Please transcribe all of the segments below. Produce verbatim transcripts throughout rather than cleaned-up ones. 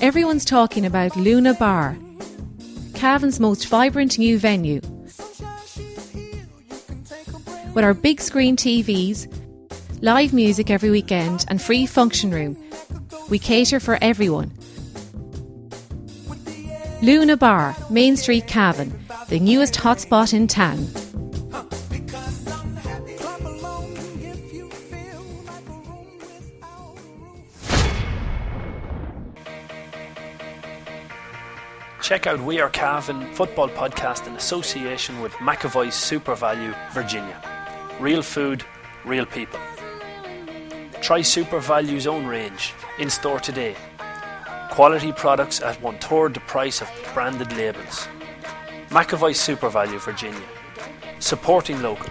Everyone's talking about Luna Bar, Cavan's most vibrant new venue. With our big screen T Vs, live music every weekend and free function room, we cater for everyone. Luna Bar, Main Street, Cavan, the newest hotspot in town. Check out We Are Cavan Football Podcast in association with McAvoy's Super Value, Virginia. Real food, real people. Try Super Value's own range in store today. Quality products at one third the price of branded labels. McAvoy's Super Value, Virginia. Supporting local.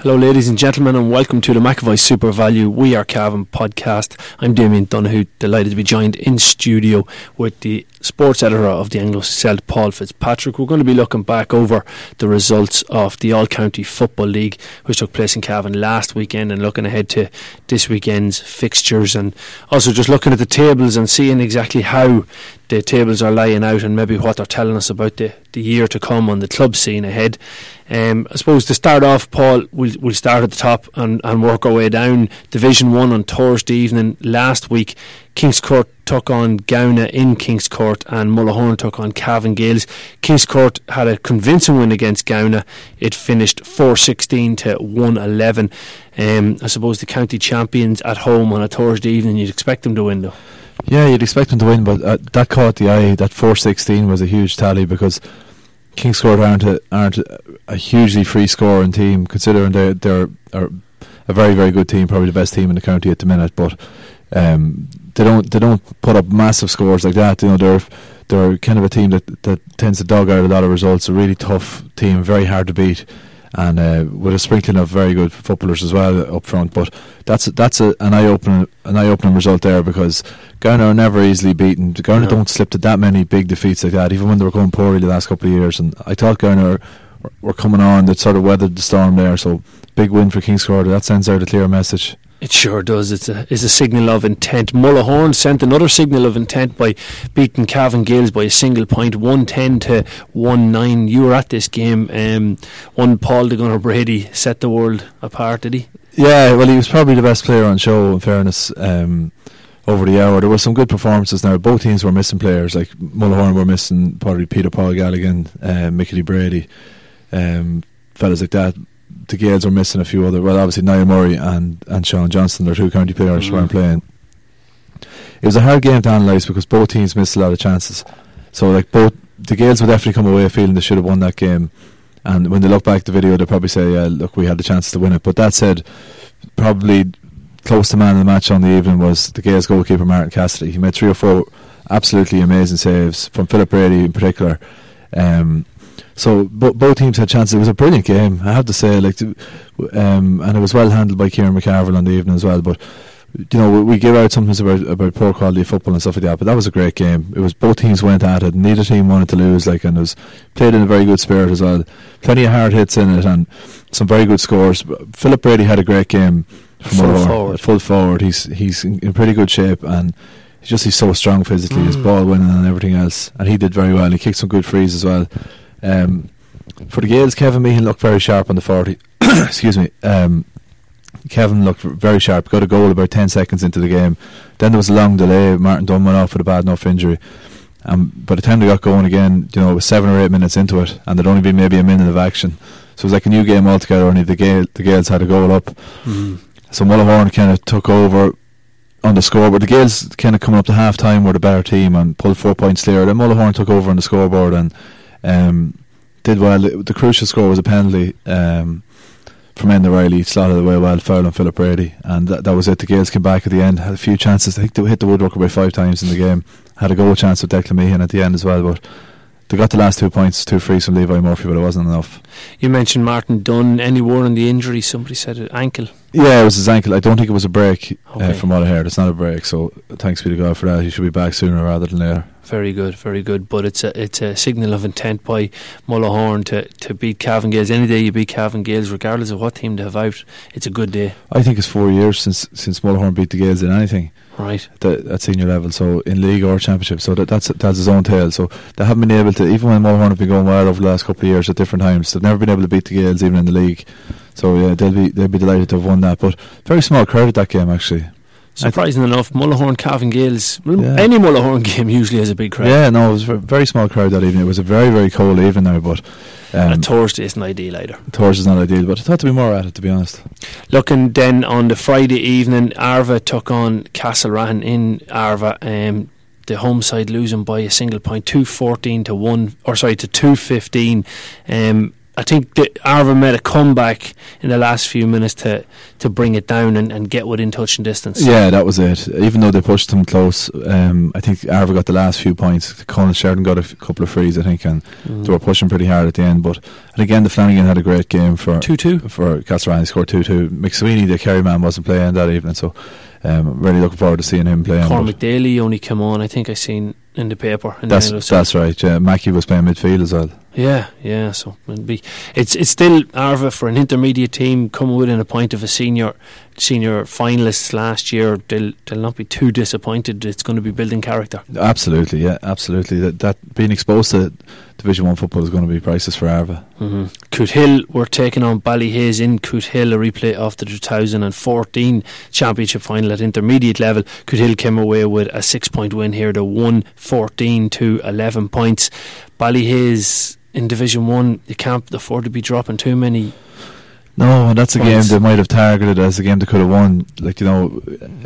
Hello ladies and gentlemen, and welcome to the McAvoy Super Value We Are Cavan podcast. I'm Damien Donohoe, delighted to be joined in studio with the sports editor of the Anglo-Celt, Paul Fitzpatrick. We're going to be looking back over the results of the All-County Football League, which took place in Cavan last weekend, and looking ahead to this weekend's fixtures, and also just looking at the tables and seeing exactly how the tables are lying out and maybe what they're telling us about the, the year to come on the club scene ahead. Um, I suppose to start off, Paul, we'll, we'll start at the top and, and work our way down. Division one on Thursday evening last week, Kingscourt took on Gowna in Kingscourt and Mullahoran took on Cavan Gaels. Kingscourt had a convincing win against Gowna. It finished four sixteen to one eleven. Um, I suppose the county champions at home on a Thursday evening, you'd expect them to win though. Yeah, you'd expect them to win, but uh, that caught the eye. That four sixteen was a huge tally because Kingscourt aren't a, aren't a hugely free scoring team, considering they're, they're are a very very good team, probably the best team in the county at the minute. But um, they don't they don't put up massive scores like that. You know, they're they're kind of a team that that tends to dog out a lot of results. A really tough team, very hard to beat, and uh, with a sprinkling of very good footballers as well up front. But that's that's a, an eye opening an eye opening result there, because Gowna are never easily beaten. Gowna no. don't slip to that many big defeats like that, even when they were going poorly the last couple of years. And I thought Gowna were, were coming on, that sort of weathered the storm there. So big win for Kingscourt. That sends out a clear message. It sure does. It's a, it's a signal of intent. Mullahoran sent another signal of intent by beating Cavan Gaels by a single point, one ten to one nine. You were at this game. Um, one Paul the Gunner Brady set the world apart, did he? Yeah, well, he was probably the best player on show, in fairness, um, over the hour. There were some good performances now. Both teams were missing players. Like Mullahoran were missing probably Peter Paul Galligan, uh, Mickey Brady, um, fellas like that. The Gaels are missing a few other, well, obviously Nia Murray and, and Sean Johnston, their two county players, mm. weren't playing. It was a hard game to analyse because both teams missed a lot of chances. So like both the Gaels would definitely come away feeling they should have won that game, and when they look back at the video they'll probably say, yeah, look, we had the chance to win it. But that said, probably close to man of the match on the evening was the Gaels goalkeeper Martin Cassidy. He made three or four absolutely amazing saves from Philip Brady in particular. Um So bo- both teams had chances. It was a brilliant game, I have to say. Like, um, and it was well handled by Kieran McCarville on the evening as well. But you know, we, we give out sometimes about about poor quality of football and stuff like that. But that was a great game. It was both teams went at it. Neither team wanted to lose. Like, and it was played in a very good spirit as well. Plenty of hard hits in it and some very good scores. Philip Brady had a great game. From full over, forward. Full forward. He's he's in pretty good shape, and he's just he's so strong physically. Mm. His ball winning and everything else. And he did very well. He kicked some good frees as well. Um, for the Gaels, Kevin Meehan looked very sharp on the forty. Excuse me. Um, Kevin looked very sharp. Got a goal about ten seconds into the game. Then there was a long delay. Martin Dunn went off with a bad enough injury. Um, by the time they got going again, you know, it was seven or eight minutes into it, and there'd only been maybe a minute of action. So it was like a new game altogether. Only the Gael, the Gaels had a goal up. Mm-hmm. So Mullahoran kind of took over on the scoreboard. The Gaels kind of coming up to half time were the better team and pulled four points clear. Then Mullahoran took over on the scoreboard and. Um, did well. The crucial score was a penalty um, from Enda Riley, slotted away well, foul on Philip Brady, and that, that was it. The Gaels came back at the end, had a few chances. I think they hit the woodwork about five times in the game. Had a goal chance with Declan Meehan at the end as well, but they got the last two points, two frees from Levi Murphy, but it wasn't enough. You mentioned Martin Dunn. Any word on the injury? Somebody said it, ankle. Yeah, it was his ankle. I don't think it was a break, okay. uh, from what I heard. It's not a break, so thanks be to God for that. He should be back sooner rather than later. Very good, very good. But it's a it's a signal of intent by Mullahoran to, to beat Cavan Gaels. Any day you beat Cavan Gaels, regardless of what team they have out, it's a good day. I think it's four years since since Mullahoran beat the Gaels in anything. right, the, at senior level, so in league or championship, so that, that's that's his own tale. So they haven't been able to, even when Mullahoran have been going well over the last couple of years at different times, they've never been able to beat the Gaels even in the league. So yeah, they'll be they'll be delighted to have won that, but very small credit that game actually. Surprising th- enough, Mullahoran, Cavan Gaels, yeah. Any Mullahoran game usually has a big crowd. Yeah, no, it was a very small crowd that evening. It was a very, very cold evening now, but Um, and a Thursday isn't ideal either. Thursday's not ideal, but I thought to be more at it, to be honest. Looking then on the Friday evening, Arva took on Castlerahan in Arva. Um, the home side losing by a single point, two fourteen to one, or sorry, to two fifteen. Um, I think that Arva made a comeback in the last few minutes to, to bring it down and, and get within touching distance. Yeah, that was it. Even though they pushed them close, um, I think Arva got the last few points. Conor Sheridan got a f- couple of frees, I think, and mm. they were pushing pretty hard at the end. But and again, the Flanagan had a great game for two two for Castlerahan. He scored two two. McSweeney, the Kerry man, wasn't playing that evening, so um, really looking forward to seeing him play. Cormac Daly only came on, I think I seen in the paper. In that's the that's right. Yeah, Mackey was playing midfield as well. Yeah, yeah. So it'd be it's it's still Arva for an intermediate team coming within a point of a senior senior finalists last year. They'll they'll not be too disappointed. It's going to be building character. Absolutely, yeah, absolutely. That that being exposed to Division One football is going to be priceless for Arva. Mm-hmm. Cootehill were taking on Bally Hayes in Cootehill, a replay of the two thousand fourteen championship final at intermediate level. Cootehill came away with a six point win here to one fourteen to eleven points. Bally Hayes in Division One, you can't afford to be dropping too many. No, that's points. A game they might have targeted as a game they could have won. Like, you know,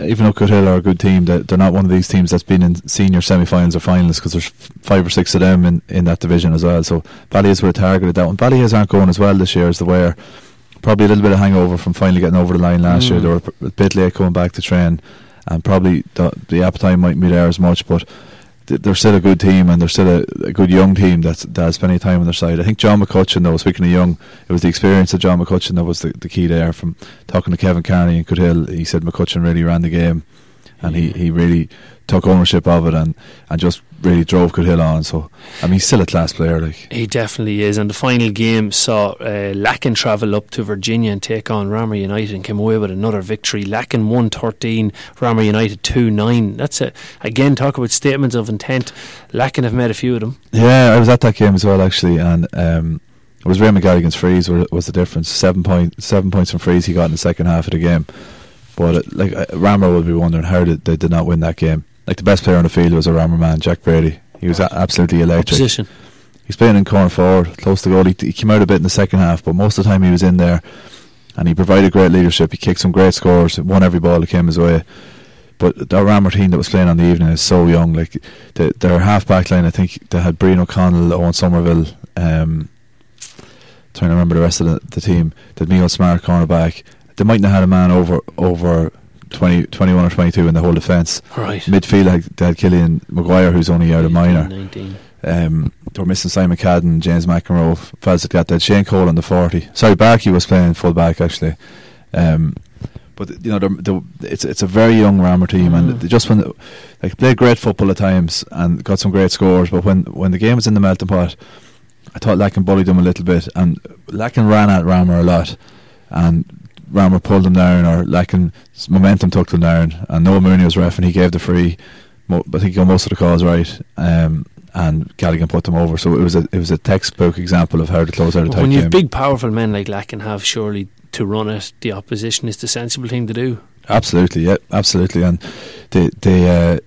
even though Cootehill are a good team, they're not one of these teams that's been in senior semi-finals or finals, because there's five or six of them in, in that division as well. So Bally's would have targeted that one. Bally's aren't going as well this year as they were. Probably a little bit of hangover from finally getting over the line last mm. year. They were a bit late coming back to train, and probably the, the appetite mightn't be there as much, but they're still a good team, and they're still a, a good young team that's, that has plenty of time on their side. I think John McCutcheon, though, speaking of young, it was the experience of John McCutcheon that was the, the key there. From talking to Kevin Carney in Cootehill, he said McCutcheon really ran the game, and he, he really took ownership of it and, and just really drove Cootehill on. So, I mean, he's still a class player. Like, he definitely is. And the final game saw uh, Lacken travel up to Virginia and take on Ramor United, and came away with another victory. Lacken one thirteen, Ramor United two nine. That's a, again, talk about statements of intent. Lacken have made a few of them. Yeah, I was at that game as well, actually, and um, it was Raymond Galligan's frees was the difference. Seven, point, seven points from frees he got in the second half of the game. But it, like uh, Ramor will be wondering how did, they did not win that game. Like, the best player on the field was a Ramor man, Jack Brady. He was a- absolutely electric. Opposition. He's playing in corner forward, close to goal. He, he came out a bit in the second half, but most of the time he was in there, and he provided great leadership. He kicked some great scores, won every ball that came his way. But that Ramor team that was playing on the evening is so young. Like, the, their half back line, I think they had Brian O'Connell, Owen Somerville. Um, trying to remember the rest of the, the team. They had Neil Smart cornerback. They mightn't have had a man over over. twenty, twenty-one or twenty-two in the whole defence. Right. Midfield, like, they had Killian Maguire, who's only out of minor. nineteen Um, they were missing Simon Cadden, James McEnroe, fellas that got that. Shane Cole on the forty. Sorry, Barkey was playing full back, actually. Um, but, you know, they're, they're, it's it's a very young Ramor team, mm. and they just when they, like, they played great football at times and got some great scores, but when, when the game was in the melting pot, I thought Lacken bullied them a little bit, and Lacken ran at Ramor a lot, and Ramor pulled them down, or Lacken's momentum took them down, and Noah Mooney was reffing. He gave the free, I think he got most of the calls right, um, and Galligan put them over. So it was a it was a textbook example of how to close out a tight game. When you have big powerful men like Lacken have, surely to run at the opposition is the sensible thing to do. Absolutely, yeah, absolutely. And they, they, uh,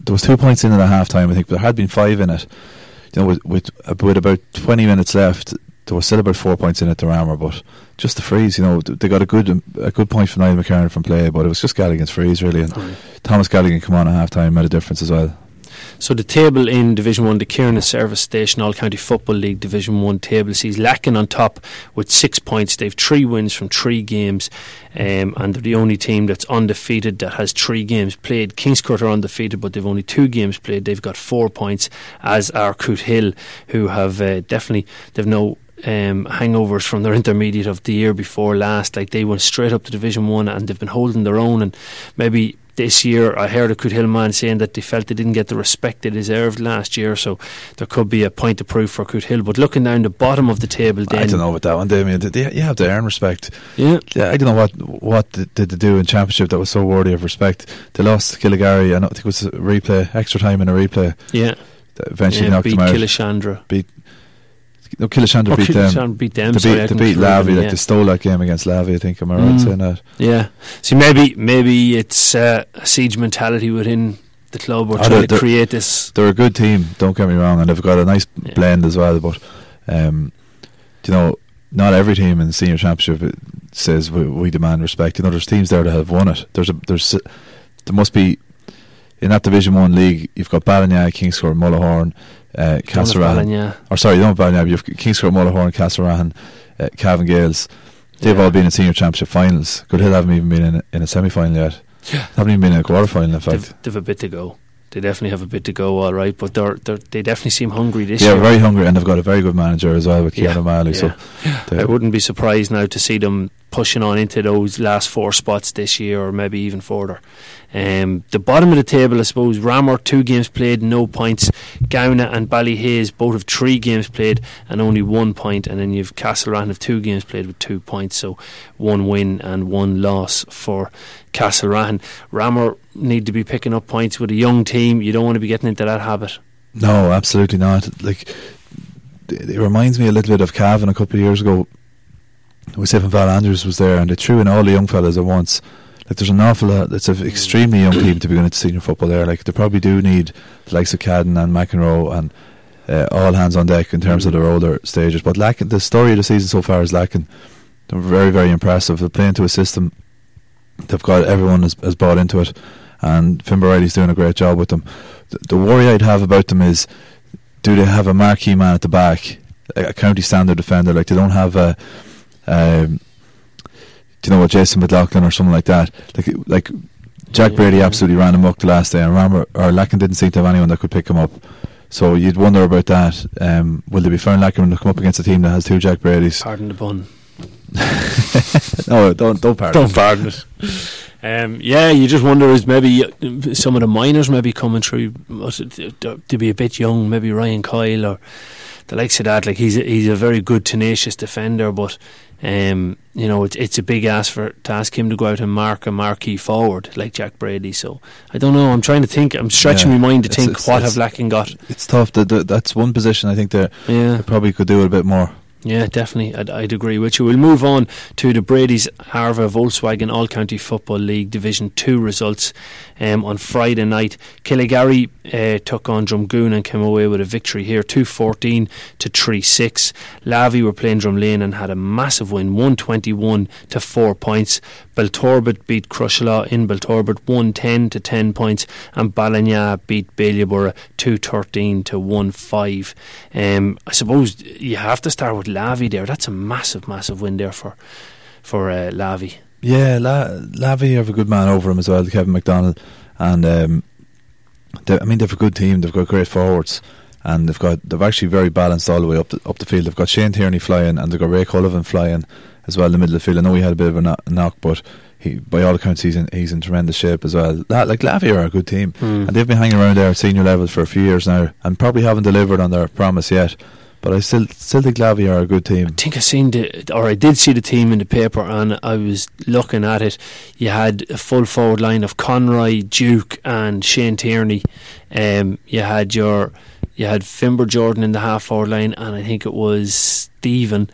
there was two points in at half time, I think, but there had been five in it. You know, with, with, with about twenty minutes left, there were still about four points in it to Ramor, but just the freeze, you know, they got a good a good point from Niall McCarron from play, but it was just Galligan's freeze, really, and mm. Thomas Galligan come on at half-time, made a difference as well. So the table in Division one, the Cairnes Service Station All-County Football League Division one table sees Lacken on top with six points. They've three wins from three games, um, and they're the only team that's undefeated that has three games played. Kingscourt are undefeated, but they've only two games played. They've got four points, as are Cootehill, who have uh, definitely, they've no Um, hangovers from their intermediate of the year before last. Like, they went straight up to Division one, and they've been holding their own, and maybe this year. I heard a Cootehill man saying that they felt they didn't get the respect they deserved last year, so there could be a point of proof for Cootehill. But looking down the bottom of the table, then I don't know about that one, Damien. You have to earn respect. Yeah. yeah I don't know what what did they do in Championship that was so worthy of respect. They lost to Killygarry, and I think it was a replay, extra time in a replay. Yeah. That eventually yeah, knocked them out. Beat Kilishandra. Beat No, Kilishandra oh, beat, beat them. They sorry, beat, they beat Lavey. Like yeah. They stole that game against Lavey, I think. Am I right mm. saying that? Yeah. See, maybe maybe it's uh, a siege mentality within the club. Or oh, trying to create this. They're a good team. Don't get me wrong, and they've got a nice yeah. blend as well. But um, you know, not every team in the senior championship says we, we demand respect. You know, there's teams there that have won it. There's a there's a, there must be in that Division One league. You've got Ballinagh, Kingscourt, Mullahoran. Uh, Castlerahan, or sorry, you don't have Ballinagh, but you've Kingscourt, Mullahoran, Castlerahan, uh, Cavan Gaels. They've yeah. all been in senior championship finals. Cootehill haven't even been in a, in a semi-final yet. Yeah. Haven't even been in a quarter-final. In fact, they've, they've a bit to go. They definitely have a bit to go. All right, but they're, they're, they definitely seem hungry this yeah, year. Yeah, very hungry, and they've got a very good manager as well with Keanu yeah. Mali. Yeah. So yeah. I wouldn't be surprised now to see them pushing on into those last four spots this year, or maybe even further. Um, the bottom of the table, I suppose, Ramor, two games played, no points. Gowna and Bally Hayes both have three games played and only one point. And then you've Castlerahan have two games played with two points, so one win and one loss for Castlerahan. Ramor need to be picking up points with a young team. You don't want to be getting into that habit. No, absolutely not. Like, it reminds me a little bit of Cavan a couple of years ago. We said when Val Andrews was there, and they threw in all the young fellas at once. Like, there's an awful lot. It's an extremely young team to be going into senior football there. Like, they probably do need the likes of Cadden and McEnroe and uh, all hands on deck in terms mm-hmm. of their older stages. But Lacken, the story of the season so far is Lacken. They're very, very impressive. They're playing to a system. They've got everyone has, has bought into it, and Finn Barelli's doing a great job with them. The, the worry I'd have about them is, do they have a marquee man at the back, a, a county standard defender? Like, they don't have a. Um, do you know what, Jason McLaughlin or something like that? Like, like Jack yeah, Brady absolutely ran amok the last day, and Ramor or Lacken didn't seem to have anyone that could pick him up. So you'd wonder about that. Um, will they be fair and Lacken to come up against a team that has two Jack Bradys? Pardon the pun. no, don't don't pardon. Don't pardon it. Um, yeah, you just wonder is maybe some of the minors maybe coming through to be a bit young, maybe Ryan Coyle or the likes of that. Like, he's a, he's a very good, tenacious defender, but um, you know, it's it's a big ask for to ask him to go out and mark a marquee forward like Jack Brady. So I don't know. I'm trying to think. I'm stretching yeah, my mind to it's, think it's, what it's, have Lacken got. It's tough. The, the, that's one position I think they yeah. probably could do it a bit more. Yeah, definitely. I'd, I'd agree with you. We'll move on to the Brady's Arva Volkswagen All County Football League Division Two results. Um, on Friday night, Killygarry uh, took on Drumgoon and came away with a victory here, two fourteen to three six. Lavey were playing Drumlane and had a massive win, one twenty one to four points. Beltorbet beat Crushelaw in Beltorbet, one ten to ten points, and Ballinagh beat Bailieborough two thirteen to one five. Um, I suppose you have to start with Lavey there. That's a massive, massive win there for for uh, Lavey. Yeah, La- Lavey have a good man over him as well, Kevin McDonald, and um, I mean, they've a good team. They've got great forwards, and they've got they've actually very balanced all the way up the, up the field. They've got Shane Tierney flying, and they've got Ray Cullivan flying as well in the middle of the field. I know he had a bit of a no- knock, but he, by all accounts, he's in he's in tremendous shape as well. La- like Lavey are a good team, mm. and they've been hanging around there at senior level for a few years now, and probably haven't delivered on their promise yet. But I still still think Lavey are a good team. I think I seen the, or I did see the team in the paper, and I was looking at it. You had a full forward line of Conroy, Duke, and Shane Tierney. Um, you had your you had Finbar Jordan in the half forward line, and I think it was Stephen.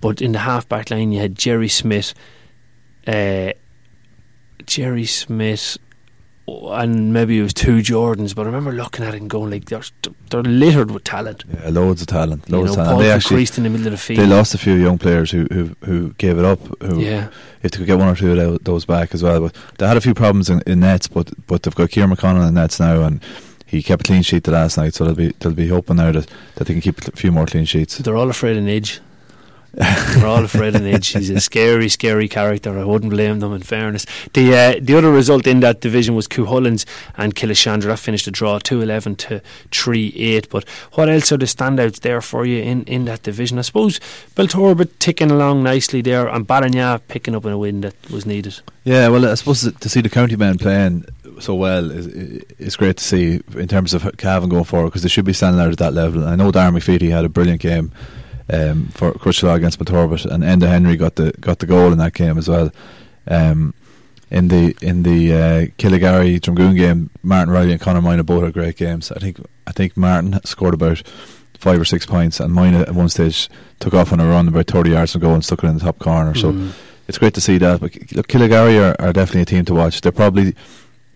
But in the half back line, you had Jerry Smith, uh, Jerry Smith. And maybe it was two Jordans, but I remember looking at it and going, like, they're, they're littered with talent. Yeah, loads of talent. Loads you know, of talent. They actually in the middle of the field. They lost a few young players who who, who gave it up. Who, yeah. If they could get one or two of those back as well, but they had a few problems in, in nets. But but they've got Kieran McConnell in nets now, and he kept a clean sheet the last night. So they'll be they'll be hoping now that, that they can keep a few more clean sheets. They're all afraid of Nidge. We're all afraid of Ned. She's a scary, scary character. I wouldn't blame them, in fairness. The uh, the other result in that division was Cootehill and Killishandra. That finished a draw, two eleven to three eight. But what else are the standouts there for you in, in that division? I suppose Beltorbet ticking along nicely there, and Ballinagh picking up in a win that was needed. Yeah, well, I suppose to see the county men playing so well is it's great to see in terms of Cavan going forward, because they should be standing out at that level. I know Darren McFeety had a brilliant game Um, for Crutchlaw against Beltorbet, and Enda Henry got the got the goal in that game as well. Um, in the in the uh, Killygarry Drumgoon game, Martin Riley and Conor Mina both had great games. I think I think Martin scored about five or six points, and Mina at one stage took off on a run about thirty yards from goal and stuck it in the top corner. Mm. So it's great to see that. But look, Killygarry are, are definitely a team to watch. They're probably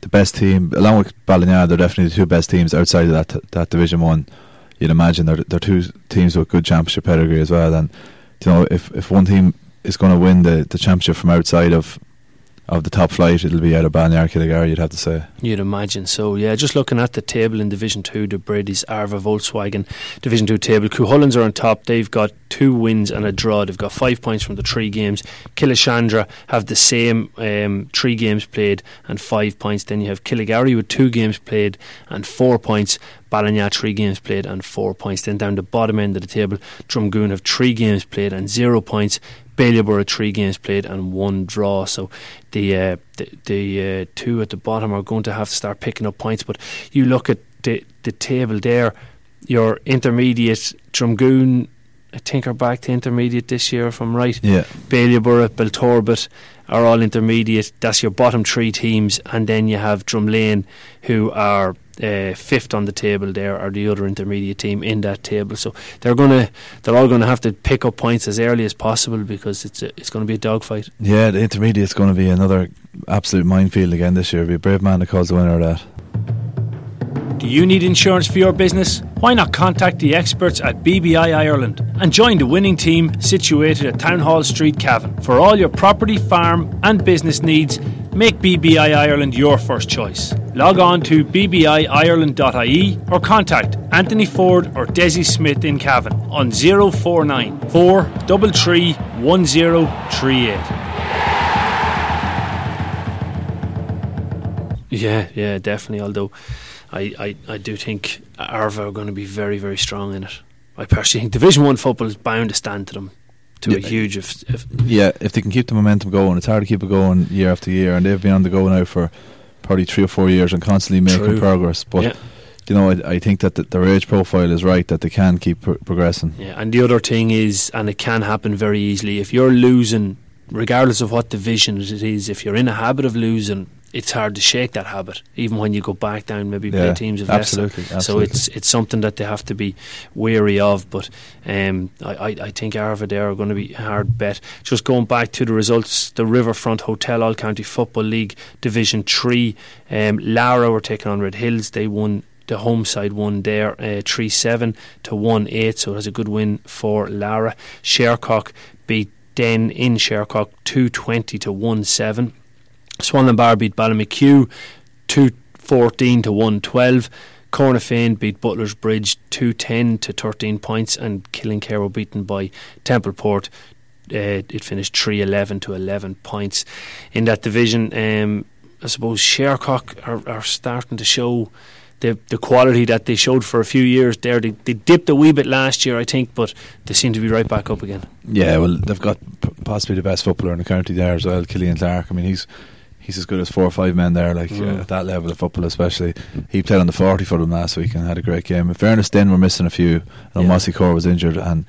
the best team, along with Ballinagh. They're definitely the two best teams outside of that t- that Division One. You'd imagine they're, they're two teams with good championship pedigree as well, and you know if, if one team is going to win the, the championship from outside of of the top flight, it'll be out of Ballinagh, Killygarry, you'd have to say. You'd imagine so, yeah. Just looking at the table in Division two, the Brady's, Arva, Volkswagen Division two table. Cootehill are on top. They've got two wins and a draw. They've got five points from the three games. Killishandra have the same um, three games played and five points. Then you have Killygarry with two games played and four points. Ballinagh three games played and four points. Then down the bottom end of the table, Drumgoon have three games played and zero points. Bailieborough three games played and one draw. So the uh, the, the uh, two at the bottom are going to have to start picking up points. But you look at the the table there. Your intermediate Drumgoon, I think, are back to intermediate this year, if I'm right. Yeah. Bailieborough, Beltorbet are all intermediate. That's your bottom three teams, and then you have Drumlane, who are Uh, fifth on the table there, are the other intermediate team in that table. So they're gonna, they're all gonna have to pick up points as early as possible, because it's a, it's gonna be a dogfight. Yeah, the intermediate's gonna be another absolute minefield again this year. It'll be a brave man that calls the winner of that. Do you need insurance for your business? Why not contact the experts at B B I Ireland and join the winning team situated at Town Hall Street, Cavan. For all your property, farm and business needs, make B B I Ireland your first choice. Log on to b b i ireland dot i e or contact Anthony Ford or Desi Smith in Cavan on oh four nine four three three one oh three eight. Yeah, yeah, definitely. Although I, I, I do think Arva are going to be very, very strong in it. I personally think Division one football is bound to stand to them. To yeah, a huge if, if yeah if they can keep the momentum going. It's hard to keep it going year after year, and they've been on the go now for probably three or four years and constantly making True. progress. But yeah. you know, I, I think that the, their age profile is right, that they can keep pr- progressing. Yeah, and the other thing is, and it can happen very easily, if you're losing, regardless of what division it is, if you're in a habit of losing, it's hard to shake that habit, even when you go back down, maybe yeah, play teams of absolutely, lesser. Absolutely. So it's it's something that they have to be wary of. But um, I, I, I think Arva there are going to be a hard bet. Just going back to the results, the Riverfront Hotel All County Football League Division Three, um, Lara were taking on Red Hills. They won. The home side won there uh, three seven to one eight, so it was a good win for Lara. Shercock beat Den in Shercock two twenty to one seven. Swanland Bar beat Ballymacew two fourteen to one twelve. Cornafane beat Butler's Bridge two ten to thirteen points, and Killingcare were beaten by Templeport. Uh, it finished three eleven to eleven points in that division. Um, I suppose Shercock are, are starting to show the the quality that they showed for a few years there. They, they dipped a wee bit last year, I think, but they seem to be right back up again. Yeah, well, they've got possibly the best footballer in the county there as well, Killian Clark. I mean, he's he's as good as four or five men there, like mm. uh, at that level of football especially. He played on the forty for them last week and had a great game. In fairness, then we're missing a few. I know yeah. Mossy Corr was injured, and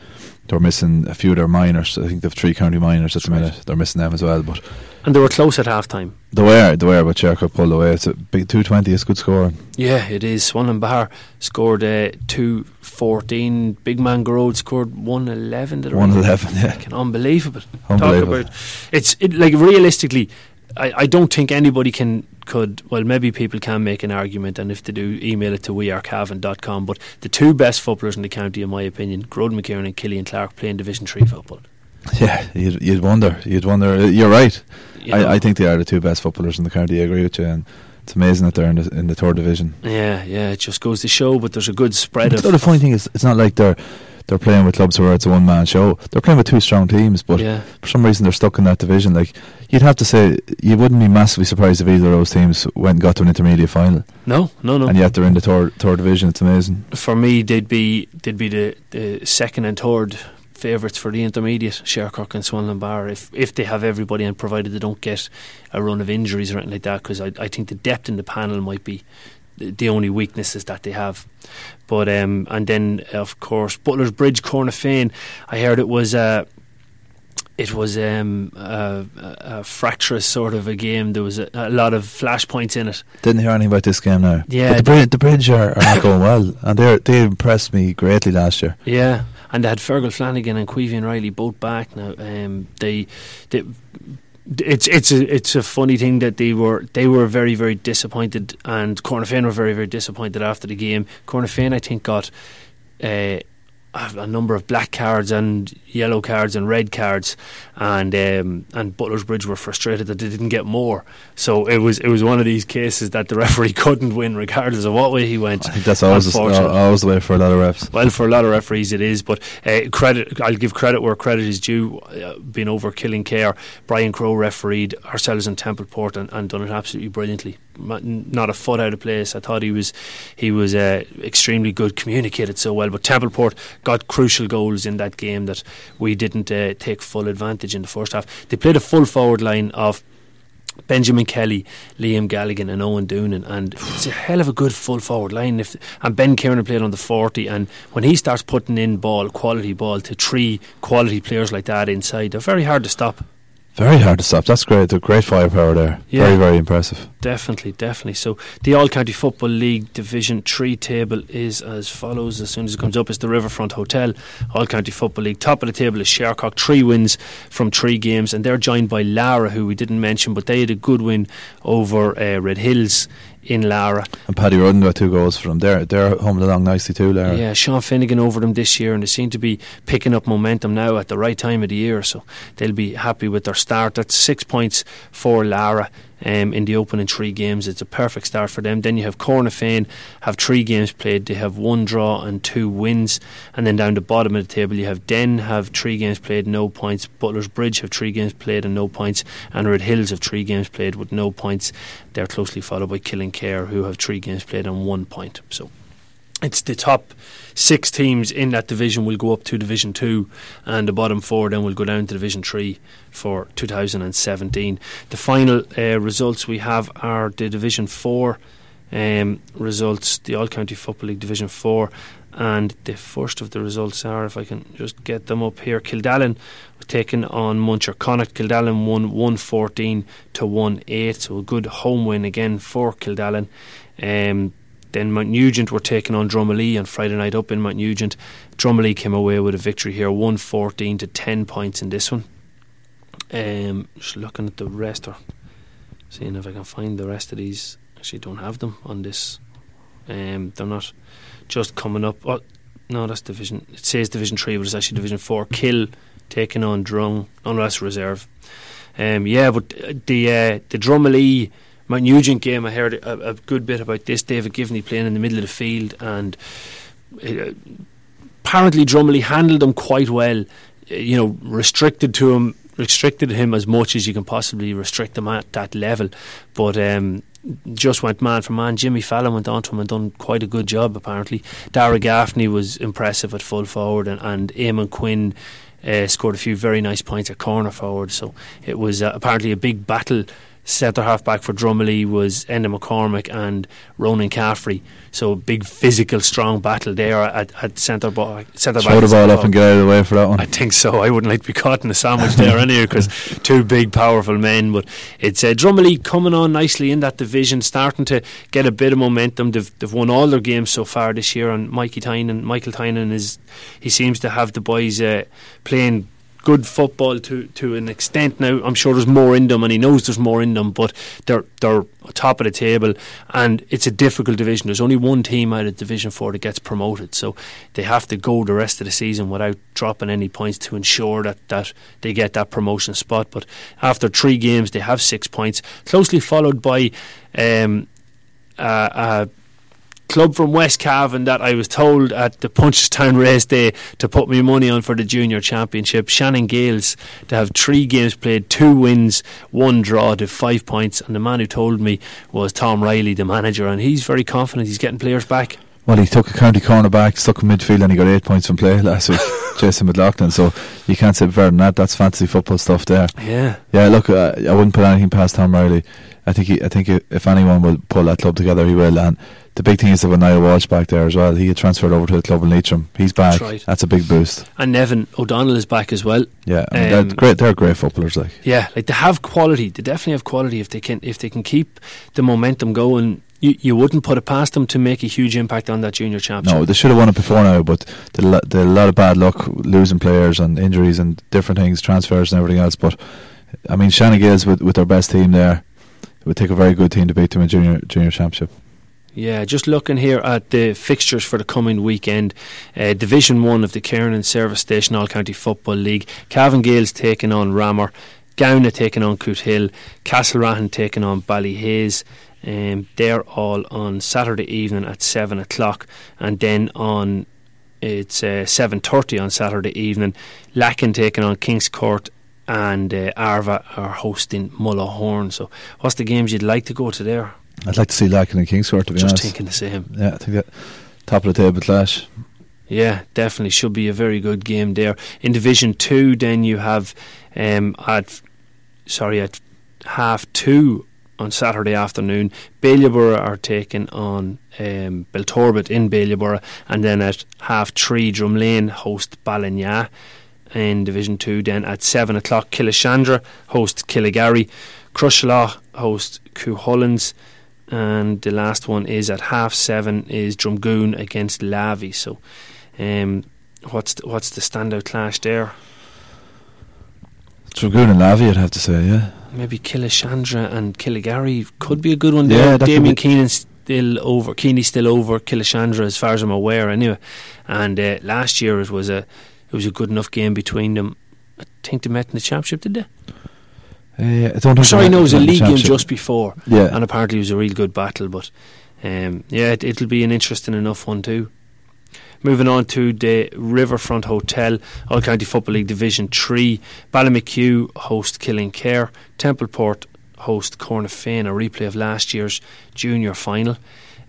they're missing a few of their minors. I think they have three county minors at the minute. They're missing them as well. But and they were close at half time. They were, they were, but Shercock pulled away. It's a big two twenty, it's good scoring. Yeah, it is. Swanland Bar scored uh, two fourteen. Big Man Grode scored one eleven. one eleven, yeah. Like, unbelievable. Unbelievable. Talk about, it's it, like realistically, I, I don't think anybody can could well maybe people can make an argument, and if they do, email it to we are cavan dot com. But the two best footballers in the county, in my opinion, Groden McKiernan and Killian Clark, playing Division three football. Yeah, you'd, you'd wonder you'd wonder you're right. You I, I think they are the two best footballers in the county. I agree with you, and it's amazing that they're in the, in the third division. Yeah yeah it just goes to show, but there's a good spread. But of the funny thing is, it's not like they're they're playing with clubs where it's a one-man show. They're playing with two strong teams, but yeah. for some reason they're stuck in that division. Like, you'd have to say you wouldn't be massively surprised if either of those teams went and got to an intermediate final. No, no, no. And yet they're in the third, third division. It's amazing. For me, they'd be they'd be the, the second and third favourites for the intermediate, Shercock and Swanland Bar, if, if they have everybody, and provided they don't get a run of injuries or anything like that, because I, I think the depth in the panel might be the only weaknesses that they have. But um, and then of course Butler's Bridge, Cornafane. I heard it was uh, it was um, a, a fractious sort of a game. There was a, a lot of flashpoints in it. Didn't hear anything about this game now. Yeah, but the, bri- the Bridge are, are not going well, and they they impressed me greatly last year. Yeah, and they had Fergal Flanagan and Quivian Riley both back now. Um, they they. It's it's a it's a funny thing that they were they were very very disappointed, and Cornafane were very very disappointed after the game. Cornafane, I think, got uh, a number of black cards and yellow cards and red cards, and um, and Butler's Bridge were frustrated that they didn't get more. So it was it was one of these cases that the referee couldn't win, regardless of what way he went. I think that's always always the way for a lot of refs. Well, for a lot of referees it is, but uh, credit I'll give credit where credit is due. Uh, being over Killingcare, Brian Crowe refereed ourselves in Templeport and, and done it absolutely brilliantly. Not a foot out of place. I thought he was he was uh, extremely good, communicated so well. But Templeport got crucial goals in that game that we didn't uh, take full advantage in the first half. They played a full forward line of Benjamin Kelly, Liam Galligan and Owen Doonan, and it's a hell of a good full forward line. If and Ben Kiernan played on the forty, and when he starts putting in ball, quality ball to three quality players like that inside, they're very hard to stop. Very hard to stop. That's great. They're great firepower there. Yeah, very, very impressive. Definitely, definitely. So the All-County Football League Division three table is as follows. As soon as it comes up, it's the Riverfront Hotel. All-County Football League. Top of the table is Shercock. Three wins from three games. And they're joined by Lara, who we didn't mention, but they had a good win over uh, Red Hills in Lara. And Paddy Rodden got two goals for them. They're, they're humming along nicely too, Lara. Yeah, Sean Finnegan over them this year, and they seem to be picking up momentum now at the right time of the year, so they'll be happy with their start. That's six points for Lara um, in the opening three games. It's a perfect start for them. Then you have Cornafane, have three games played. They have one draw and two wins. And then down the bottom of the table you have Den, have three games played, no points. Butler's Bridge have three games played and no points. And Red Hills have three games played with no points. They're closely followed by Killingcare, who have three games played and one point. So it's the top six teams in that division will go up to Division two, and the bottom four then will go down to Division three for two thousand seventeen. The final uh, results we have are the Division four um, results, the All-County Football League Division four, and the first of the results are, if I can just get them up here, Kildallan taken on Munster Connacht. Kildallan won one fourteen to one eight, so a good home win again for Kildallan. Um, then Mount Nugent were taking on Drumalee on Friday night up in Mount Nugent. Drumalee came away with a victory here, one fourteen to ten points in this one. Um, just looking at the rest, or seeing if I can find the rest of these. Actually, don't have them on this. Um, they're not just coming up. Oh, no, that's Division. It says Division three, but it's actually Division four. Kill taking on Drum, unless reserve. Um, yeah, but the uh, the Drumalee Mount Nugent game, I heard a, a good bit about this. David Givney playing in the middle of the field, and uh, apparently Drumalee handled him quite well. Uh, you know, restricted to him, restricted him as much as you can possibly restrict him at that level. But um, just went man for man. Jimmy Fallon went on to him and done quite a good job. Apparently, Dara Gaffney was impressive at full forward, and, and Eamon Quinn uh, scored a few very nice points at corner forward. So it was uh, apparently a big battle. Centre half back for Drumalee was Enda McCormick and Ronan Caffrey, so a big physical strong battle there at, at centre back. Throw the ball up and get out of the way for that one. I think so. I wouldn't like to be caught in a sandwich there anyway, because two big powerful men. But it's uh, Drumalee coming on nicely in that division, starting to get a bit of momentum. They've, they've won all their games so far this year, and Mikey Tynan, Michael Tynan is he seems to have the boys uh, playing good football to, to an extent now. I'm sure there's more in them, and he knows there's more in them, but they're they're top of the table, and it's a difficult division. There's only one team out of Division four that gets promoted, so they have to go the rest of the season without dropping any points to ensure that, that they get that promotion spot. But after three games they have six points, closely followed by um, uh, uh, club from West Cavan that I was told at the Punchestown race day to put my money on for the junior championship, Cavan Gaels, to have three games played, two wins, one draw, to five points. And the man who told me was Tom Riley, the manager, and he's very confident he's getting players back. Well, he took a county cornerback, stuck in midfield, and he got eight points from play last week, Jason McLaughlin. So you can't say better than that. That's fantasy football stuff there. Yeah, yeah. Look, uh, I wouldn't put anything past Tom Riley. I think he, I think if anyone will pull that club together, he will. And the big thing is that Niall Walsh back there as well. He had transferred over to the club in Leitrim. He's back. That's right. That's a big boost. And Nevin O'Donnell is back as well. Yeah, I mean, um, they're great. They're great footballers. Like yeah, like they have quality. They definitely have quality if they can if they can keep the momentum going. You, you wouldn't put it past them to make a huge impact on that junior championship. No, they should have won it before now, but they had a lot of bad luck, losing players and injuries and different things, transfers and everything else. But I mean, Cavan Gaels with, with their best team there, it would take a very good team to beat them in junior junior championship. Yeah, just looking here at the fixtures for the coming weekend. Uh, Division One of the Cairnes Service Station All County Football League. Cavan Gaels taking on Ramor, Gowna taking on Cootehill, Castlerahan taking on Bally Hayes. Um, they're all on Saturday evening at seven o'clock, and then on it's uh, seven thirty on Saturday evening, Lacken taking on Kingscourt, and uh, Arva are hosting Mullahoran. So what's the games you'd like to go to there? I'd like to see Lacken and Kingscourt, to be just honest. Just thinking the same. Yeah, I think that top of the table clash. Yeah, definitely should be a very good game there. In Division two then you have um, at sorry at half two on Saturday afternoon, Bailieborough are taking on um, Beltorbet in Bailieborough, and then at half three Drumlane host Ballinagh in Division two. Then at seven o'clock Killeshandra host Killygarry, Crushlaw host Cootehill, and the last one is at half seven is Drumgoon against Lavey. So um, what's the, what's the standout clash there? Drumgoon and Lavey, I'd have to say. Yeah, maybe Killeshandra and Killygarry could be a good one there. Yeah, Damien Keenan's still over Keeney's still over Killeshandra as far as I'm aware anyway, and uh, last year it was a it was a good enough game between them. I think they met in the championship, did they? Uh, I don't know. Sorry, no, it was a league game just before. Yeah, and apparently it was a real good battle, but um, yeah, it, it'll be an interesting enough one too. Moving on to the Riverfront Hotel, All County Football League Division three. Ballymacew host Killingcare, Templeport host Cornafane, a replay of last year's junior final.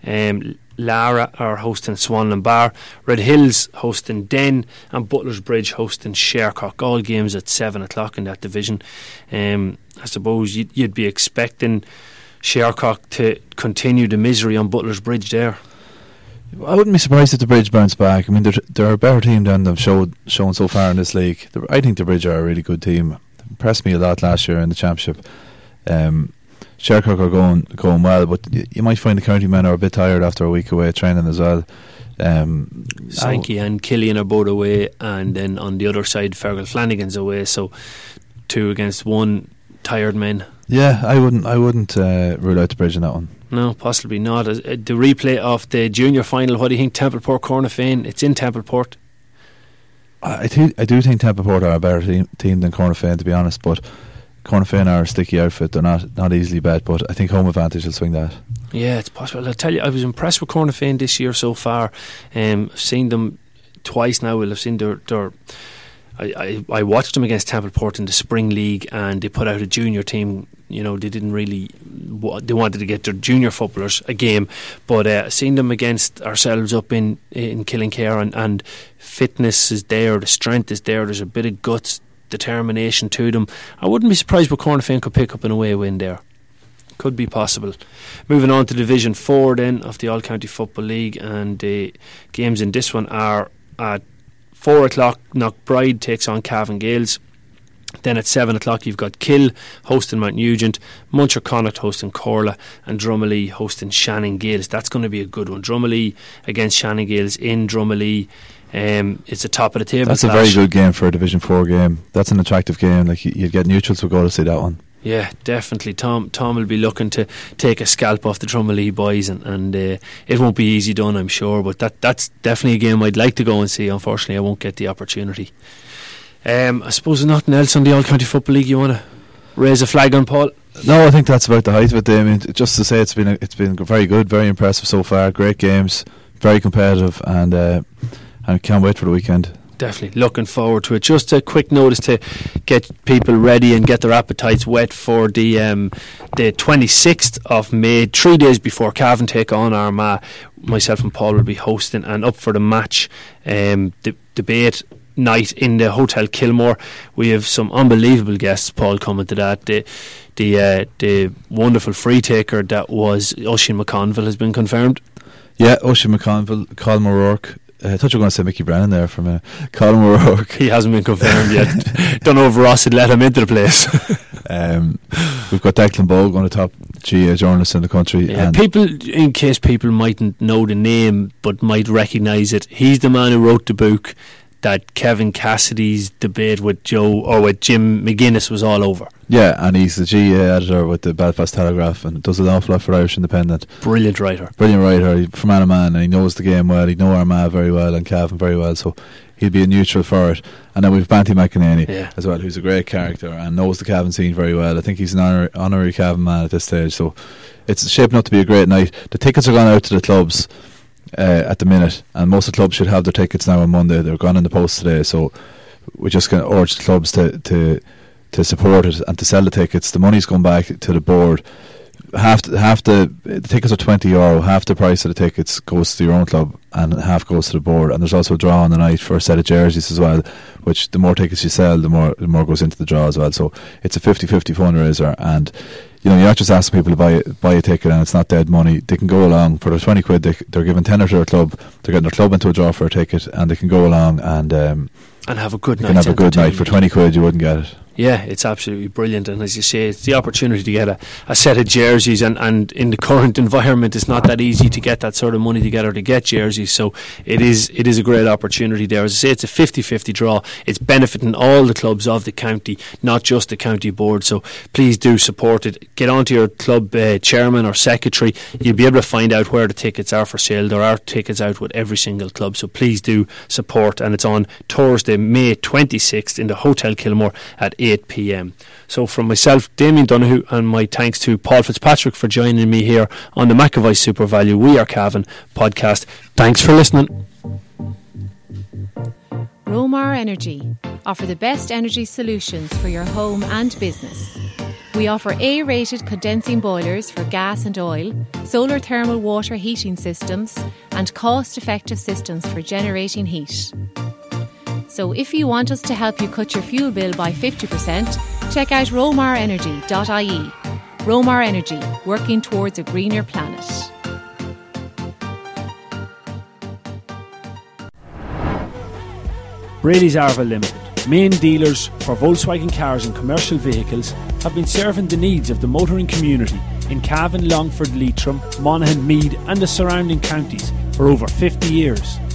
Um, Lara are hosting Swanland Bar, Red Hills hosting Den, and Butler's Bridge hosting Shercock. All games at seven o'clock in that division. Um, I suppose you'd, you'd be expecting Shercock to continue the misery on Butler's Bridge there. I wouldn't be surprised if the Bridge bounce back. I mean, they're, they're a better team than they've showed, shown so far in this league. They're, I think the Bridge are a really good team. They impressed me a lot last year in the championship. Um, Shercock are going going well, but you, you might find the county men are a bit tired after a week away training as well. Um, Sankey and Killian are both away, and then on the other side Fergal Flanagan's away, so two against one, tired men. Yeah, I wouldn't I wouldn't uh, rule out the Bridge in that one. No, possibly not. Uh, the replay of the junior final, what do you think? Templeport, Cornafane? It's in Templeport. I do, I do think Templeport are a better team, team than Cornafane, to be honest, but Cornafane are a sticky outfit. They're not, not easily bet, but I think home advantage will swing that. Yeah, it's possible. I'll tell you, I was impressed with Cornafane this year so far. Um, I've seen them twice now. I've seen their... their I, I, I watched them against Templeport in the Spring League, and they put out a junior team. You know, they didn't really they wanted to get their junior footballers a game, but uh, seeing them against ourselves up in, in Killingcare, and, and fitness is there, the strength is there, there's a bit of guts, determination to them. I wouldn't be surprised if Cornafane could pick up an away win there. Could be possible. Moving on to Division four then of the All County Football League, and the games in this one are at four o'clock, Knockbride takes on Cavan Gaels. Then at seven o'clock you've got Kill hosting Mount Nugent, Munster Connacht hosting Corla, and Drumalee hosting Cavan Gaels. That's going to be a good one. Drumalee against Cavan Gaels in Drumalee. Um, it's a top of the table. That's clash. A very good game for a Division four game. That's an attractive game. Like you'd get neutrals who go to see that one. Yeah, definitely. Tom Tom will be looking to take a scalp off the Drumalee boys, and, and uh, it won't be easy done, I'm sure, but that that's definitely a game I'd like to go and see. Unfortunately, I won't get the opportunity. Um, I suppose there's nothing else on the All County Football League you want to raise a flag on, Paul? No, I think that's about the height of it, Damien. Just to say, it's been a, it's been very good, very impressive so far. Great games, very competitive, and uh, I can't wait for the weekend. Definitely looking forward to it. Just a quick notice to get people ready and get their appetites wet for the um, the twenty-sixth of May, three days before Cavan take on Armagh. Myself and Paul will be hosting and up for the match um, the debate night in the Hotel Kilmore. We have some unbelievable guests, Paul, coming to that. The the uh, the wonderful free taker that was Oisin McConville has been confirmed. Yeah, Oisin McConville, Colm O'Rourke. Uh, I thought you were going to say Mickey Brennan there for a minute. Colm O'Rourke. He hasn't been confirmed yet. Don't know if Ross had let him into the place. um, we've got Declan Bowe, one of the top G A journalists in the country. Yeah, and people, in case people mightn't know the name but might recognise it, he's the man who wrote the book that Kevin Cassidy's debate with Joe or with Jim McGuinness was all over. Yeah, and he's the G A editor with the Belfast Telegraph and does an awful lot for Irish Independent. Brilliant writer. Brilliant writer. He's from Armagh and he knows the game well. He knows Armagh very well and Cavan very well, so he'd be a neutral for it. And then we've Banty McEnany yeah. as well, who's a great character and knows the Cavan scene very well. I think he's an honor- honorary Cavan man at this stage, so it's shaping up to be a great night. The tickets are going out to the clubs. Uh, at the minute, and most of the clubs should have their tickets now on Monday. They're gone in the post today, so we're just going to urge the clubs to, to to support it and to sell the tickets. The money's gone back to the board. Half the, half the, the tickets are twenty euro, half the price of the tickets goes to your own club and half goes to the board, and there's also a draw on the night for a set of jerseys as well, which the more tickets you sell, the more the more goes into the draw as well. So it's a fifty-fifty fundraiser, and you know, you're not just asking people to buy a, buy a ticket and it's not dead money. They can go along for their twenty quid, they, they're giving tenner to their club, they're getting their club into a draw for a ticket, and they can go along and um, and have a good night. Can have a good night. For twenty quid you wouldn't get it. Yeah, it's absolutely brilliant, and as you say, it's the opportunity to get a, a set of jerseys, and, and in the current environment it's not that easy to get that sort of money together to get jerseys, so it is it is a great opportunity there. As I say, it's a fifty-fifty draw. It's benefiting all the clubs of the county, not just the county board, so please do support it. Get on to your club uh, chairman or secretary. You'll be able to find out where the tickets are for sale. There are tickets out with every single club, so please do support, and it's on Thursday, May twenty-sixth in the Hotel Kilmore at eight p m. So from myself, Damien Donohoe, and my thanks to Paul Fitzpatrick for joining me here on the McAvoy Super Value We Are Cavan podcast. Thanks for listening. Romar Energy offer the best energy solutions for your home and business. We offer A-rated condensing boilers for gas and oil, solar thermal water heating systems, and cost-effective systems for generating heat. So if you want us to help you cut your fuel bill by fifty percent, check out romar energy dot I E. Romar Energy, working towards a greener planet. Brady's Arva Limited, main dealers for Volkswagen cars and commercial vehicles, have been serving the needs of the motoring community in Cavan, Longford, Leitrim, Monaghan, Meath and the surrounding counties for over fifty years.